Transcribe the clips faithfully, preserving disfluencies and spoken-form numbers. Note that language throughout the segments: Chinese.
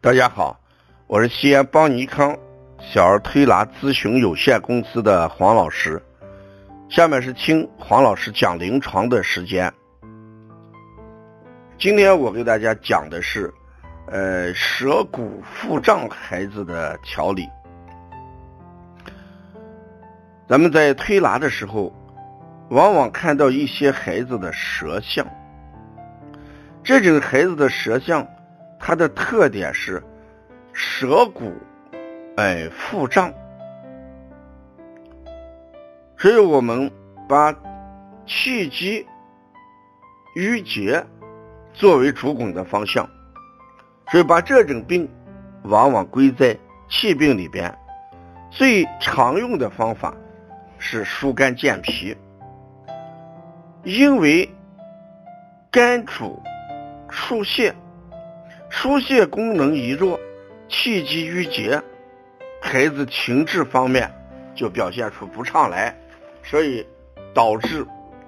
大家好，我是西安邦尼康小儿推拿咨询有限公司的黄老师。下面是听黄老师讲临床的时间。今天我给大家讲的是呃，舌骨腹胀孩子的调理。咱们在推拿的时候，往往看到一些孩子的舌象，这种孩子的舌象，它的特点是舌骨哎腹胀，所以我们把气机郁结作为主拱的方向，所以把这种病往往归在气病里边。最常用的方法是疏肝健脾，因为肝主疏泄，疏泄功能一弱，气机郁结，孩子情志方面就表现出不畅来，所以导致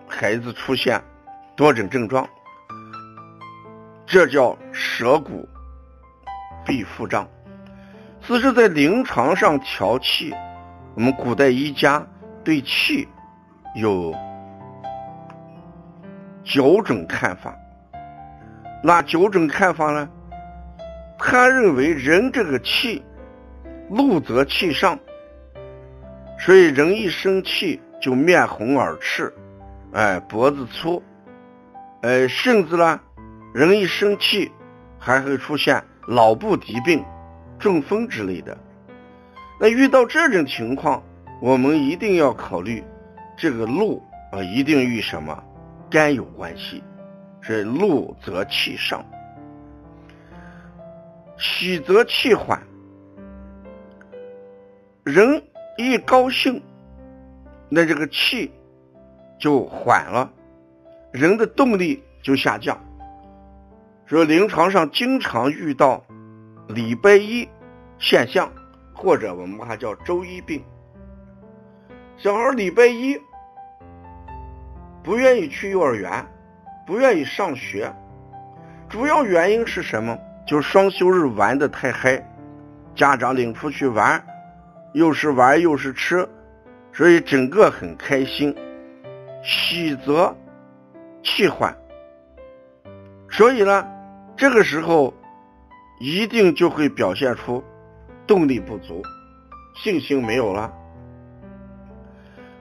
孩子出现多种症状，这叫舌骨必腹胀。此时在临床上调气，我们古代医家对气有九种看法。那九种看法呢？他认为人这个气怒则气上，所以人一生气就面红耳赤，哎，脖子粗，呃、哎，甚至呢，人一生气还会出现脑部疾病、中风之类的。那遇到这种情况，我们一定要考虑这个怒啊，一定与什么肝有关系，是怒则气上，喜则气缓。人一高兴，那这个气就缓了，人的动力就下降。所以临床上经常遇到礼拜一现象，或者我们把它叫周一病。小孩礼拜一不愿意去幼儿园，不愿意上学，主要原因是什么？就是双休日玩得太嗨，家长领出去玩，又是玩又是吃，所以整个很开心，喜则气缓。所以呢，这个时候一定就会表现出动力不足，信心没有了。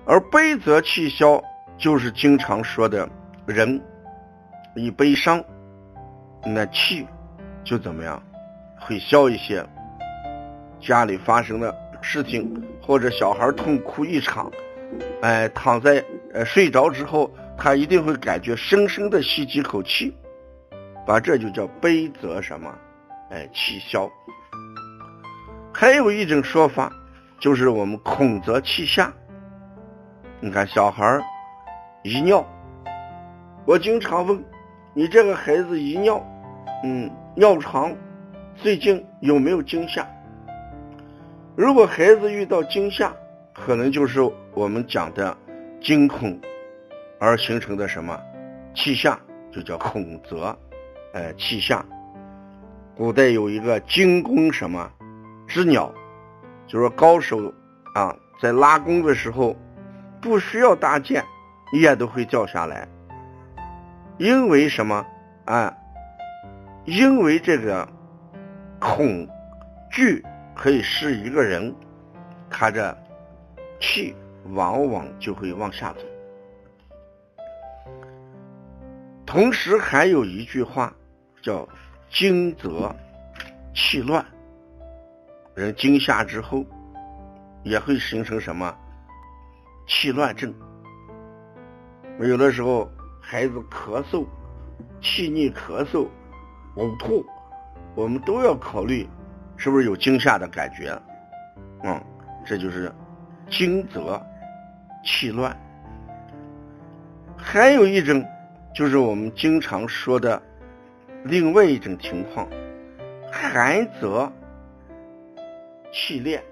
而悲则气消，就是经常说的人一悲伤，那气就怎么样会消一些。家里发生的事情，或者小孩痛哭一场，哎、呃，躺在、呃、睡着之后，他一定会感觉深深的吸几口气，把这就叫悲则什么哎，气消。还有一种说法，就是我们恐则气下。你看小孩一尿，我经常问你这个孩子一尿，嗯，尿床最近有没有惊吓？如果孩子遇到惊吓，可能就是我们讲的惊恐而形成的什么气下，就叫恐则哎气下。古代有一个惊弓什么之鸟，就是说高手啊，在拉弓的时候不需要搭箭也都会掉下来，因为什么啊？因为这个恐惧可以使一个人他的气往往就会往下走。同时还有一句话叫惊则气乱，人惊吓之后也会形成什么气乱症。有的时候孩子咳嗽，气逆咳嗽，呕吐，我们都要考虑是不是有惊吓的感觉。嗯，这就是惊则气乱。还有一种就是我们经常说的另外一种情况，寒则气裂，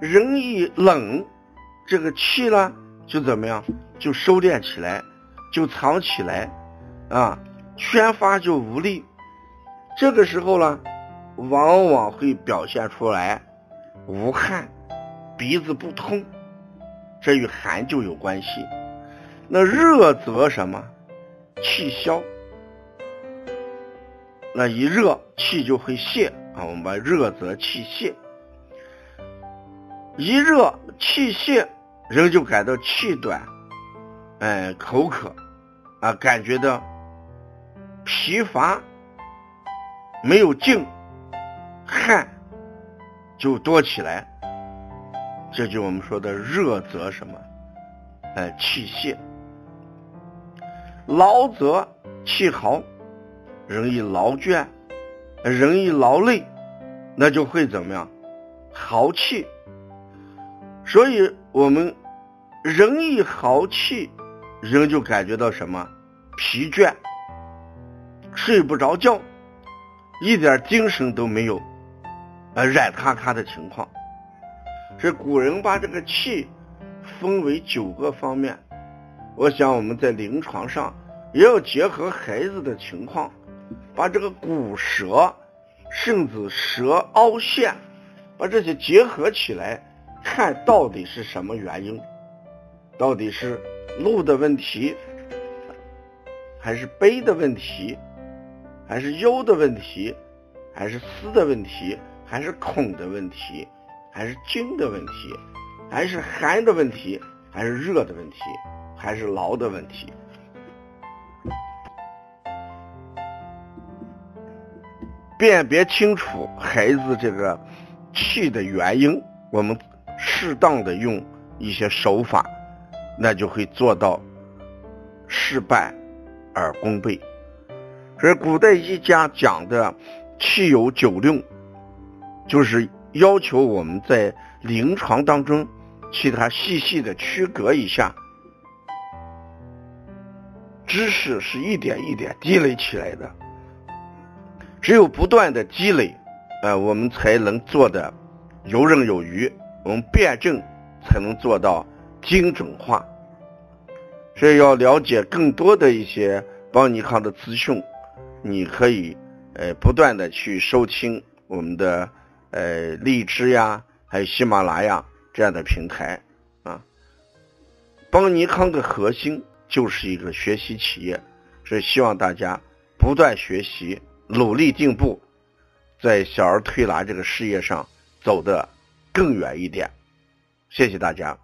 人一冷，这个气呢就怎么样，就收敛起来，就藏起来啊，宣发就无力，这个时候呢，往往会表现出来无汗、鼻子不通，这与寒就有关系。那热则什么？气消，那一热气就会泄啊，我们把热则气泄，一热气泄，人就感到气短，哎，口渴啊，感觉到疲乏，没有劲，汗就多起来，这就我们说的热则什么？哎，气泄。劳则气耗，人一劳倦，人一劳累，那就会怎么样？耗气。所以我们人一耗气，人就感觉到什么？疲倦，睡不着觉，一点精神都没有，呃，软塌塌的情况。是古人把这个气分为九个方面，我想我们在临床上也要结合孩子的情况，把这个骨舌甚至舌凹陷，把这些结合起来，看到底是什么原因，到底是路的问题，还是背的问题，还是腰的问题，还是丝的问题，还是孔的问题，还是筋的问题，还是寒的问题，还是热的问题，还是劳的问题。辨别清楚孩子这个气的原因，我们适当的用一些手法，那就会做到事半而功倍。而古代医家讲的气有九令，就是要求我们在临床当中去它细细的区隔一下，知识是一点一点积累起来的，只有不断的积累，呃，我们才能做的游刃有余，我们辩证才能做到精准化。所以要了解更多的一些邦尼康的资讯，你可以呃不断的去收听我们的呃荔枝呀，还有喜马拉雅这样的平台啊。邦尼康的核心就是一个学习企业，所以希望大家不断学习，努力进步，在小儿推拿这个事业上走得更远一点。谢谢大家。